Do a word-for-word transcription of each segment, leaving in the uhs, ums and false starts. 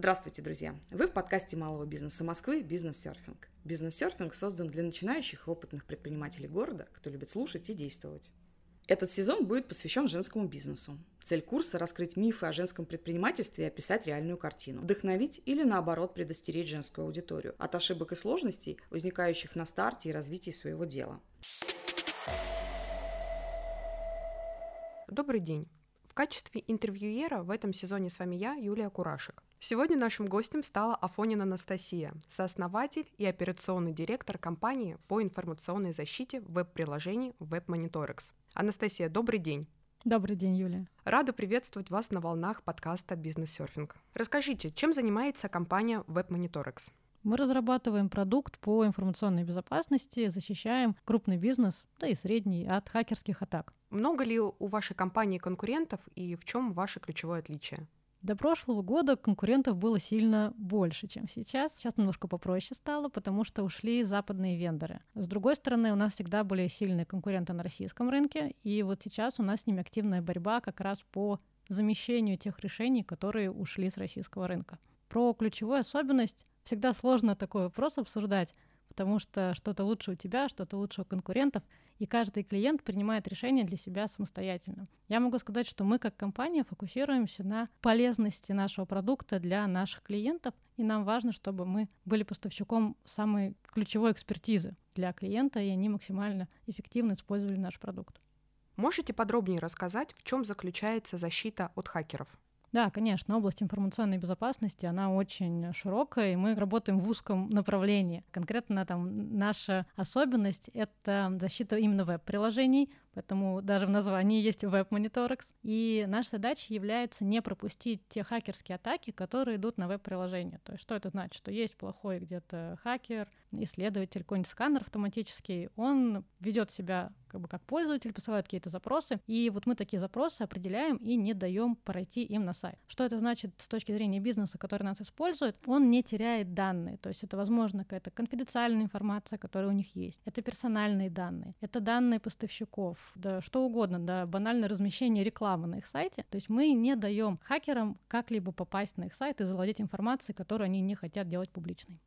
Здравствуйте, друзья! Вы в подкасте малого бизнеса Москвы «Бизнес-серфинг». «Бизнес-серфинг» создан для начинающих и опытных предпринимателей города, кто любит слушать и действовать. Этот сезон будет посвящен женскому бизнесу. Цель курса – раскрыть мифы о женском предпринимательстве и описать реальную картину, вдохновить или, наоборот, предостеречь женскую аудиторию от ошибок и сложностей, возникающих на старте и развитии своего дела. Добрый день! В качестве интервьюера в этом сезоне с вами я, Юлия Курашик. Сегодня нашим гостем стала Афонина Анастасия, сооснователь и операционный директор компании по информационной защите веб-приложений Вебмониторекс. Анастасия, добрый день. Добрый день, Юлия. Рада приветствовать вас на волнах подкаста «Бизнес-серфинг». Расскажите, чем занимается компания Вебмониторекс? Мы разрабатываем продукт по информационной безопасности, защищаем крупный бизнес, да и средний, от хакерских атак. Много ли у вашей компании конкурентов и в чем ваше ключевое отличие? До прошлого года конкурентов было сильно больше, чем сейчас. Сейчас немножко попроще стало, потому что ушли западные вендоры. С другой стороны, у нас всегда были сильные конкуренты на российском рынке, и вот сейчас у нас с ними активная борьба как раз по замещению тех решений, которые ушли с российского рынка. Про ключевую особенность всегда сложно такой вопрос обсуждать, потому что что-то лучше у тебя, что-то лучше у конкурентов, и каждый клиент принимает решение для себя самостоятельно. Я могу сказать, что мы как компания фокусируемся на полезности нашего продукта для наших клиентов, и нам важно, чтобы мы были поставщиком самой ключевой экспертизы для клиента, и они максимально эффективно использовали наш продукт. Можете подробнее рассказать, в чем заключается защита от хакеров? Да, конечно, область информационной безопасности, она очень широкая, и мы работаем в узком направлении. Конкретно там наша особенность — это защита именно веб-приложений, поэтому даже в названии есть Вебмониторекс. И наша задача является не пропустить те хакерские атаки, которые идут на веб-приложения. То есть что это значит? Что есть плохой где-то хакер, исследователь, какой-нибудь сканер автоматический, он ведет себя как бы как пользователь, посылает какие-то запросы, и вот мы такие запросы определяем и не даем пройти им на сайт. Что это значит с точки зрения бизнеса, который нас использует? Он не теряет данные, то есть это, возможно, какая-то конфиденциальная информация, которая у них есть, это персональные данные, это данные поставщиков, да что угодно, да банальное размещение рекламы на их сайте. То есть мы не даем хакерам как-либо попасть на их сайт и завладеть информацией, которую они не хотят делать публичной.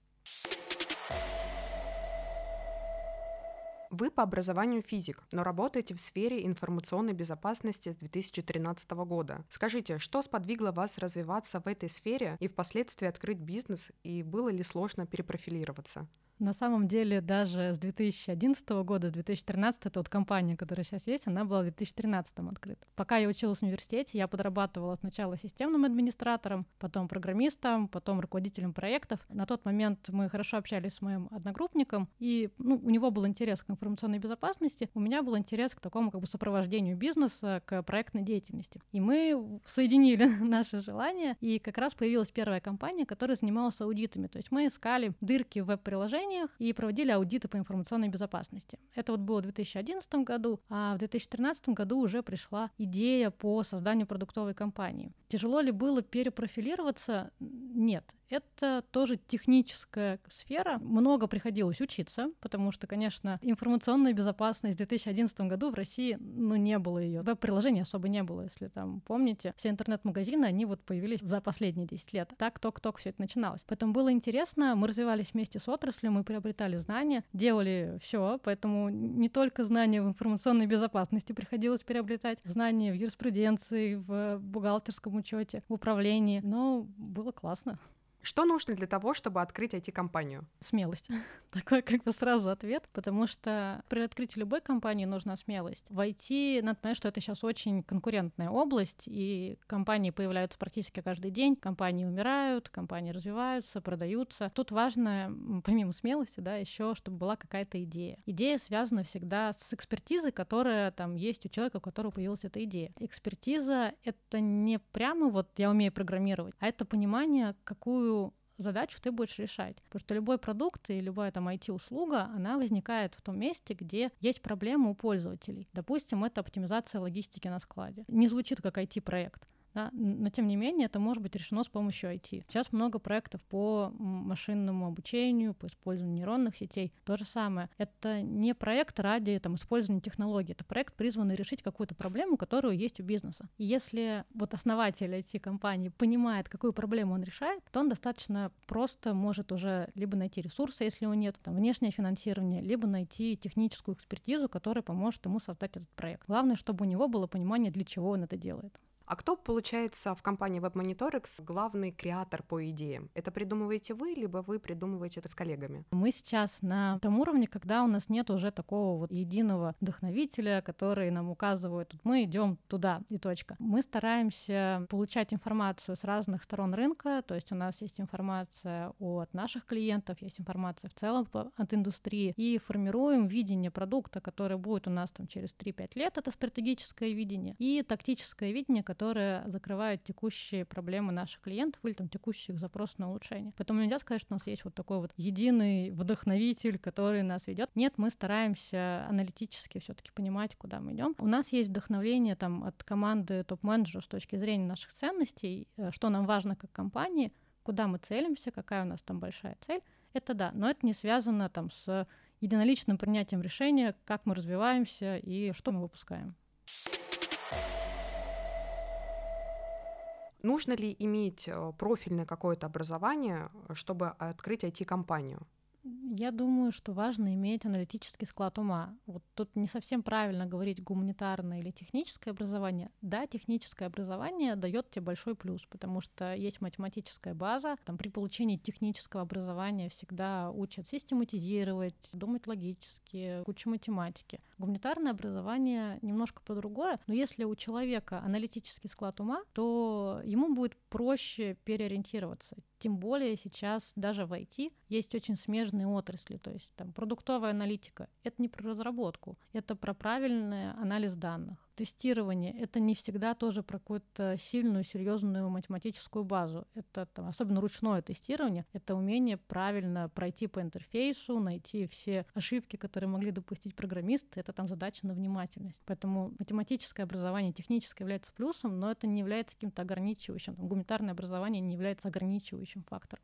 Вы по образованию физик, но работаете в сфере информационной безопасности с две тысячи тринадцатого года. Скажите, что сподвигло вас развиваться в этой сфере и впоследствии открыть бизнес, и было ли сложно перепрофилироваться? На самом деле даже с две тысячи одиннадцатого года, с две тысячи тринадцатого, это вот компания, которая сейчас есть, она была в две тысячи тринадцатом открыта. Пока я училась в университете, я подрабатывала сначала системным администратором, потом программистом, потом руководителем проектов. На тот момент мы хорошо общались с моим одногруппником, и ну, у него был интерес к информационной безопасности, у меня был интерес к такому как бы сопровождению бизнеса, к проектной деятельности. И мы соединили наши желания, и как раз появилась первая компания, которая занималась аудитами. То есть мы искали дырки в веб-приложениях и проводили аудиты по информационной безопасности. Это вот было в две тысячи одиннадцатом году, а в две тысячи тринадцатом году уже пришла идея по созданию продуктовой компании. Тяжело ли было перепрофилироваться? Нет. Это тоже техническая сфера. Много приходилось учиться, потому что, конечно, информационная безопасность в две тысячи одиннадцатом году в России, ну, не было ее. Веб-приложений особо не было, если там помните. Все интернет-магазины, они вот появились за последние десять лет. Так только-только все это начиналось. Поэтому было интересно, мы развивались вместе с отраслью, мы приобретали знания, делали все, поэтому не только знания в информационной безопасности приходилось приобретать, знания в юриспруденции, в бухгалтерском учете, в управлении, но было классно. Что нужно для того, чтобы открыть ай ти-компанию? Смелость. Такой как бы сразу ответ, потому что при открытии любой компании нужна смелость. В ай ти, надо понимать, что это сейчас очень конкурентная область, и компании появляются практически каждый день, компании умирают, компании развиваются, продаются. Тут важно, помимо смелости, да, еще, чтобы была какая-то идея. Идея связана всегда с экспертизой, которая там есть у человека, у которого появилась эта идея. Экспертиза — это не прямо вот я умею программировать, а это понимание, какую задачу ты будешь решать. Потому что любой продукт и любая там ай ти-услуга, она возникает в том месте, где есть проблемы у пользователей. Допустим, это оптимизация логистики на складе. Не звучит как ай ти-проект. Да? Но, тем не менее, это может быть решено с помощью ай ти. Сейчас много проектов по машинному обучению, по использованию нейронных сетей. То же самое. Это не проект ради там, использования технологий. Это проект, призванный решить какую-то проблему, которую есть у бизнеса. И если вот основатель ай ти-компании понимает, какую проблему он решает, то он достаточно просто может уже либо найти ресурсы, если его нет, там, внешнее финансирование, либо найти техническую экспертизу, которая поможет ему создать этот проект. Главное, чтобы у него было понимание, для чего он это делает. А кто, получается, в компании Вебмониторекс главный креатор по идеям? Это придумываете вы, либо вы придумываете это с коллегами? Мы сейчас на том уровне, когда у нас нет уже такого вот единого вдохновителя, который нам указывает, мы идем туда и точка. Мы стараемся получать информацию с разных сторон рынка, то есть у нас есть информация от наших клиентов, есть информация в целом от индустрии, и формируем видение продукта, которое будет у нас там через три-пять лет, это стратегическое видение, и тактическое видение, которое которые закрывают текущие проблемы наших клиентов или там текущих запросов на улучшение. Поэтому нельзя сказать, что у нас есть вот такой вот единый вдохновитель, который нас ведет. Нет, мы стараемся аналитически все-таки понимать, куда мы идем. У нас есть вдохновление там от команды топ-менеджеров с точки зрения наших ценностей, что нам важно как компании, куда мы целимся, какая у нас там большая цель. Это да, но это не связано там с единоличным принятием решения, как мы развиваемся и что мы выпускаем. Нужно ли иметь профильное какое-то образование, чтобы открыть ай ти-компанию? Я думаю, что важно иметь аналитический склад ума. Вот тут не совсем правильно говорить гуманитарное или техническое образование. Да, техническое образование дает тебе большой плюс, потому что есть математическая база. Там при получении технического образования всегда учат систематизировать, думать логически, куча математики. Гуманитарное образование немножко по-другому, но если у человека аналитический склад ума, то ему будет проще переориентироваться. Тем более сейчас даже в ай ти есть очень смежные отрасли, то есть там продуктовая аналитика — это не про разработку, это про правильный анализ данных. Тестирование — это не всегда тоже про какую-то сильную, серьезную математическую базу. Это там, особенно ручное тестирование — это умение правильно пройти по интерфейсу, найти все ошибки, которые могли допустить программисты. Это там задача на внимательность. Поэтому математическое образование техническое является плюсом, но это не является каким-то ограничивающим. Там, гуманитарное образование не является ограничивающим фактором.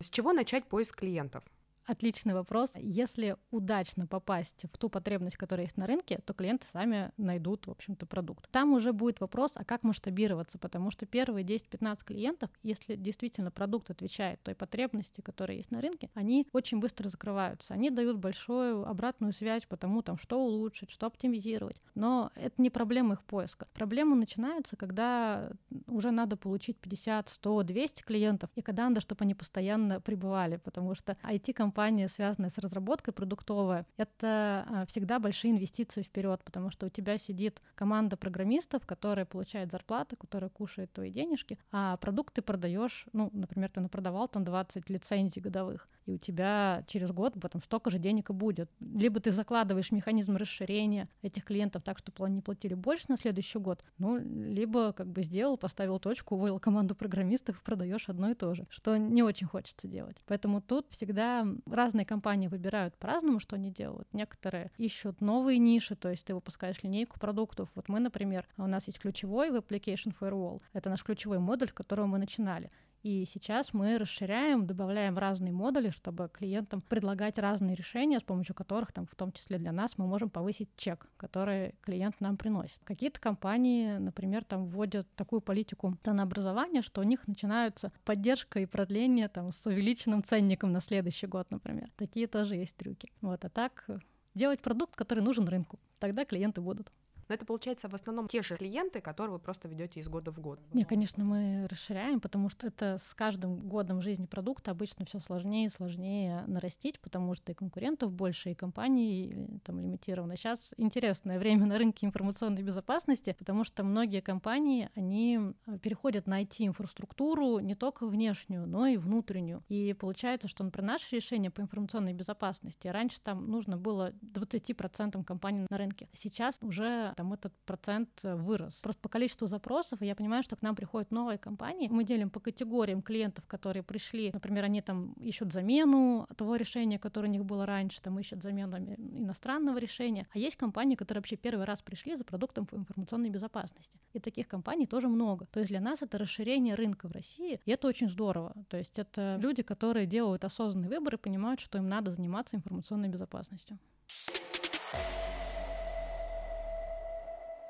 С чего начать поиск клиентов? Отличный вопрос. Если удачно попасть в ту потребность, которая есть на рынке, то клиенты сами найдут, в общем-то, продукт. Там уже будет вопрос, а как масштабироваться, потому что первые десять-пятнадцать клиентов, если действительно продукт отвечает той потребности, которая есть на рынке, они очень быстро закрываются. Они дают большую обратную связь по тому, там, что улучшить, что оптимизировать. Но это не проблема их поиска. Проблема начинается, когда уже надо получить пятьдесят, сто, двести клиентов, и когда надо, чтобы они постоянно прибывали, потому что ай ти-компания, компания, связанная с разработкой продуктовая, это всегда большие инвестиции вперед, потому что у тебя сидит команда программистов, которая получает зарплату, которая кушает твои денежки, а продукт ты продаешь, ну, например, ты напродавал там двадцать лицензий годовых, и у тебя через год потом столько же денег и будет. Либо ты закладываешь механизм расширения этих клиентов так, чтобы они платили больше на следующий год, ну, либо как бы сделал, поставил точку, уволил команду программистов и продаешь одно и то же, что не очень хочется делать. Поэтому тут всегда разные компании выбирают по-разному, что они делают. Некоторые ищут новые ниши, то есть ты выпускаешь линейку продуктов. Вот мы, например, у нас есть ключевой Web Application Firewall. Это наш ключевой модуль, с которого мы начинали. И сейчас мы расширяем, добавляем разные модули, чтобы клиентам предлагать разные решения, с помощью которых, там, в том числе для нас, мы можем повысить чек, который клиент нам приносит. Какие-то компании, например, там, вводят такую политику ценообразования, что у них начинаются поддержка и продление там, с увеличенным ценником на следующий год, например. Такие тоже есть трюки. Вот. А так делать продукт, который нужен рынку, тогда клиенты будут. Но это, получается, в основном те же клиенты, которые вы просто ведете из года в год. Нет, конечно, мы расширяем, потому что это с каждым годом жизни продукта обычно все сложнее и сложнее нарастить, потому что и конкурентов больше, и компаний там лимитировано. Сейчас интересное время на рынке информационной безопасности, потому что многие компании, они переходят на ай ти-инфраструктуру не только внешнюю, но и внутреннюю. И получается, что, например, наше решение по информационной безопасности, раньше там нужно было двадцать процентов компаний на рынке, сейчас уже там этот процент вырос. Просто по количеству запросов, я понимаю, что к нам приходят новые компании. Мы делим по категориям клиентов, которые пришли. Например, они там ищут замену того решения, которое у них было раньше, там ищут замену иностранного решения. А есть компании, которые вообще первый раз пришли за продуктом по информационной безопасности. И таких компаний тоже много. То есть для нас это расширение рынка в России, и это очень здорово. То есть это люди, которые делают осознанный выбор и понимают, что им надо заниматься информационной безопасностью.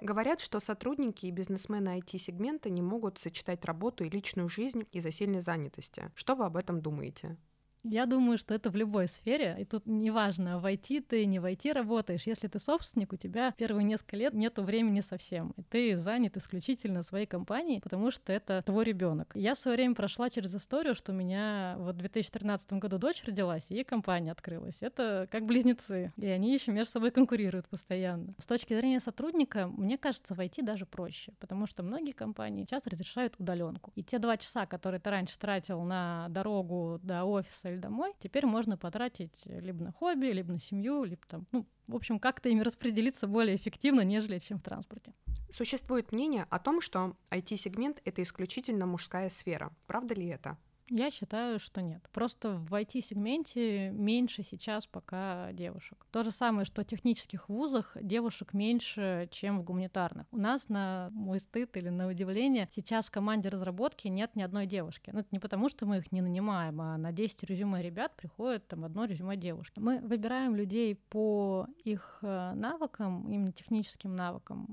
Говорят, что сотрудники и бизнесмены ай ти-сегмента не могут сочетать работу и личную жизнь из-за сильной занятости. Что вы об этом думаете? Я думаю, что это в любой сфере, и тут неважно, в ай ти ты, не в ай ти работаешь. Если ты собственник, у тебя первые несколько лет нету времени совсем, и ты занят исключительно своей компанией, потому что это твой ребенок. Я в свое время прошла через историю, что у меня вот в две тысячи тринадцатом году дочь родилась, и компания открылась. Это как близнецы, и они еще между собой конкурируют постоянно. С точки зрения сотрудника, мне кажется, в ай ти даже проще, потому что многие компании сейчас разрешают удаленку. И те два часа, которые ты раньше тратил на дорогу до офиса домой, теперь можно потратить либо на хобби, либо на семью, либо там, ну, в общем, как-то ими распределиться более эффективно, нежели чем в транспорте. Существует мнение о том, что ай ти-сегмент — это исключительно мужская сфера. Правда ли это? Я считаю, что нет. Просто в ай ти-сегменте меньше сейчас пока девушек. То же самое, что в технических вузах девушек меньше, чем в гуманитарных. У нас, на мой стыд или на удивление, сейчас в команде разработки нет ни одной девушки. Но это не потому, что мы их не нанимаем, а на десять резюме ребят приходит там одно резюме девушки. Мы выбираем людей по их навыкам, именно техническим навыкам,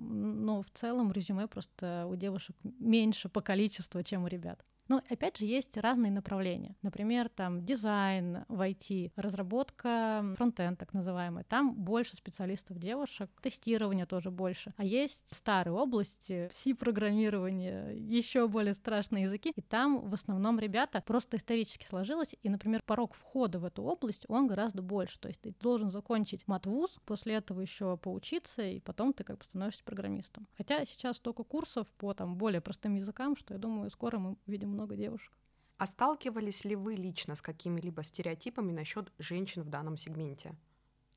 но в целом резюме просто у девушек меньше по количеству, чем у ребят. Но опять же есть разные направления. Например, там дизайн в ай ти, разработка фронт-энд, так называемая. Там больше специалистов девушек, тестирование тоже больше. А есть старые области, си-программирование, еще более страшные языки. И там в основном ребята просто исторически сложилось. И, например, порог входа в эту область, он гораздо больше. То есть ты должен закончить матвуз, после этого еще поучиться, и потом ты как бы становишься программистом. Хотя сейчас столько курсов по там более простым языкам, что я думаю, скоро мы увидим много девушек. А сталкивались ли вы лично с какими-либо стереотипами насчет женщин в данном сегменте?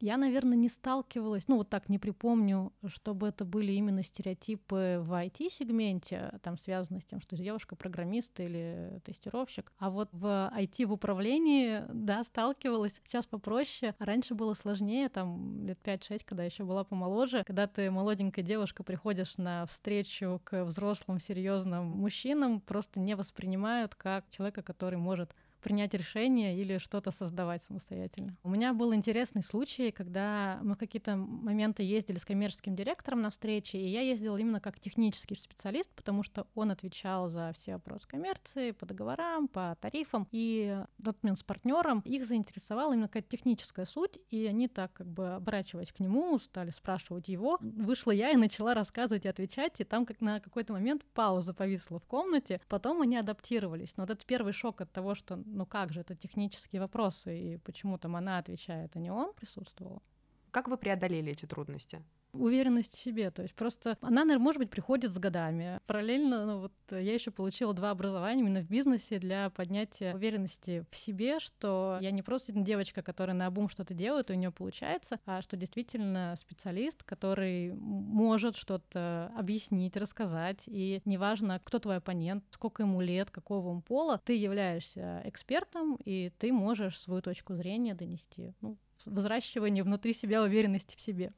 Я, наверное, не сталкивалась, ну вот так не припомню, чтобы это были именно стереотипы в ай ти-сегменте, там связано с тем, что девушка программист или тестировщик, а вот в ай ти в управлении, да, сталкивалась. Сейчас попроще, раньше было сложнее, там лет пять-шесть, когда еще была помоложе, когда ты молоденькая девушка приходишь на встречу к взрослым серьезным мужчинам, просто не воспринимают как человека, который может принять решение или что-то создавать самостоятельно. У меня был интересный случай, когда мы какие-то моменты ездили с коммерческим директором на встрече, и я ездила именно как технический специалист, потому что он отвечал за все вопросы коммерции, по договорам, по тарифам, и в тот момент с партнером их заинтересовала именно какая-то техническая суть, и они так как бы оборачиваясь к нему, стали спрашивать его. Вышла я и начала рассказывать и отвечать, и там как на какой-то момент пауза повисла в комнате, потом они адаптировались. Но вот этот первый шок от того, что ну как же, это технические вопросы, и почему там она отвечает, а не он, присутствовал. Как вы преодолели эти трудности? Уверенность в себе, то есть просто она, наверное, может быть, приходит с годами. Параллельно, ну вот я еще получила два образования именно в бизнесе для поднятия уверенности в себе, что я не просто девочка, которая наобум что-то делает, у нее получается, а что действительно специалист, который может что-то объяснить, рассказать, и неважно, кто твой оппонент, сколько ему лет, какого он пола, ты являешься экспертом, и ты можешь свою точку зрения донести. Ну, взращивание внутри себя уверенности в себе.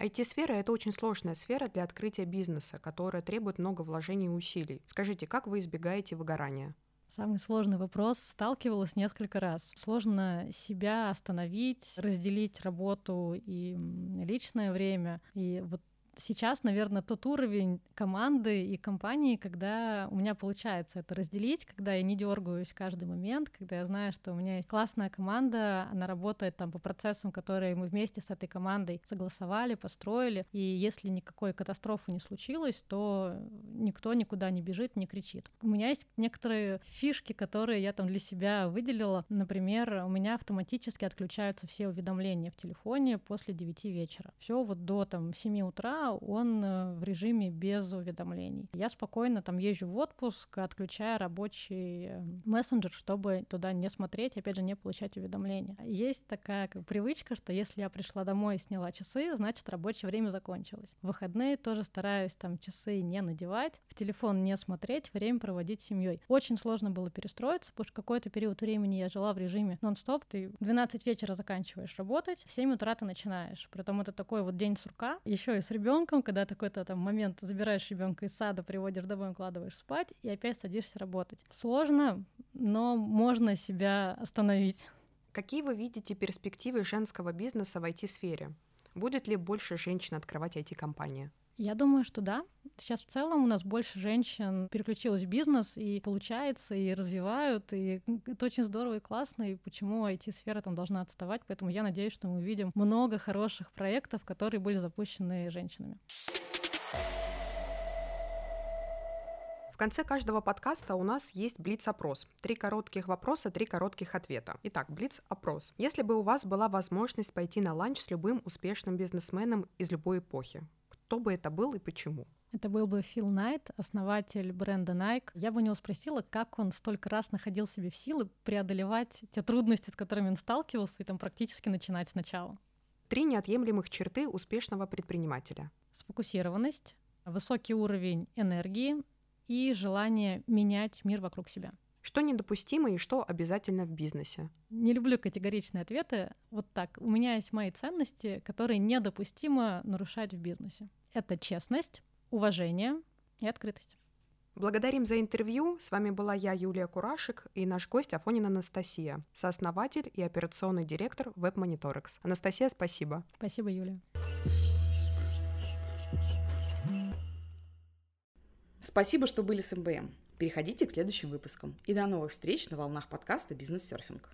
ай ти-сфера — это очень сложная сфера для открытия бизнеса, которая требует много вложений и усилий. Скажите, как вы избегаете выгорания? Самый сложный вопрос. Сталкивалась несколько раз. Сложно себя остановить, разделить работу и личное время. И вот сейчас, наверное, тот уровень команды и компании, когда у меня получается это разделить, когда я не дергаюсь каждый момент, когда я знаю, что у меня есть классная команда, она работает там по процессам, которые мы вместе с этой командой согласовали, построили, и если никакой катастрофы не случилось, то никто никуда не бежит, не кричит. У меня есть некоторые фишки, которые я там для себя выделила. Например, у меня автоматически отключаются все уведомления в телефоне после девяти вечера. Все вот до там семи утра меня он в режиме без уведомлений. Я спокойно там езжу в отпуск, отключая рабочий мессенджер, чтобы туда не смотреть, опять же, не получать уведомления. Есть такая привычка, что если я пришла домой и сняла часы, значит, рабочее время закончилось. В выходные тоже стараюсь там часы не надевать, в телефон не смотреть, время проводить с семьей. Очень сложно было перестроиться, потому что какой-то период времени я жила в режиме нон-стоп. Ты в двенадцать вечера заканчиваешь работать, в семь утра ты начинаешь. Притом это такой вот день сурка. Еще и с ребенком, когда такой-то там момент забираешь ребенка из сада, приводишь домой, укладываешь спать и опять садишься работать. Сложно, но можно себя остановить. Какие вы видите перспективы женского бизнеса в ай ти-сфере? Будет ли больше женщин открывать ай ти-компании? Я думаю, что да. Сейчас в целом у нас больше женщин переключилось в бизнес, и получается, и развивают, и это очень здорово и классно, и почему ай ти-сфера там должна отставать. Поэтому я надеюсь, что мы увидим много хороших проектов, которые были запущены женщинами. В конце каждого подкаста у нас есть блиц-опрос. Три коротких вопроса, три коротких ответа. Итак, блиц-опрос. Если бы у вас была возможность пойти на ланч с любым успешным бизнесменом из любой эпохи, кто бы это был и почему? Это был бы Фил Найт, основатель бренда Nike. Я бы у него спросила, как он столько раз находил себе в силы преодолевать те трудности, с которыми он сталкивался, и там практически начинать сначала. Три неотъемлемых черты успешного предпринимателя. Сфокусированность, высокий уровень энергии и желание менять мир вокруг себя. Что недопустимо и что обязательно в бизнесе? Не люблю категоричные ответы. Вот так. У меня есть мои ценности, которые недопустимо нарушать в бизнесе. Это честность, уважение и открытость. Благодарим за интервью. С вами была я, Юлия Курашик, и наш гость Афонина Анастасия, сооснователь и операционный директор Вебмониторекс. Анастасия, спасибо. Спасибо, Юлия. Спасибо, что были с эм бэ эм. Переходите к следующим выпускам. И до новых встреч на волнах подкаста «Бизнес-серфинг».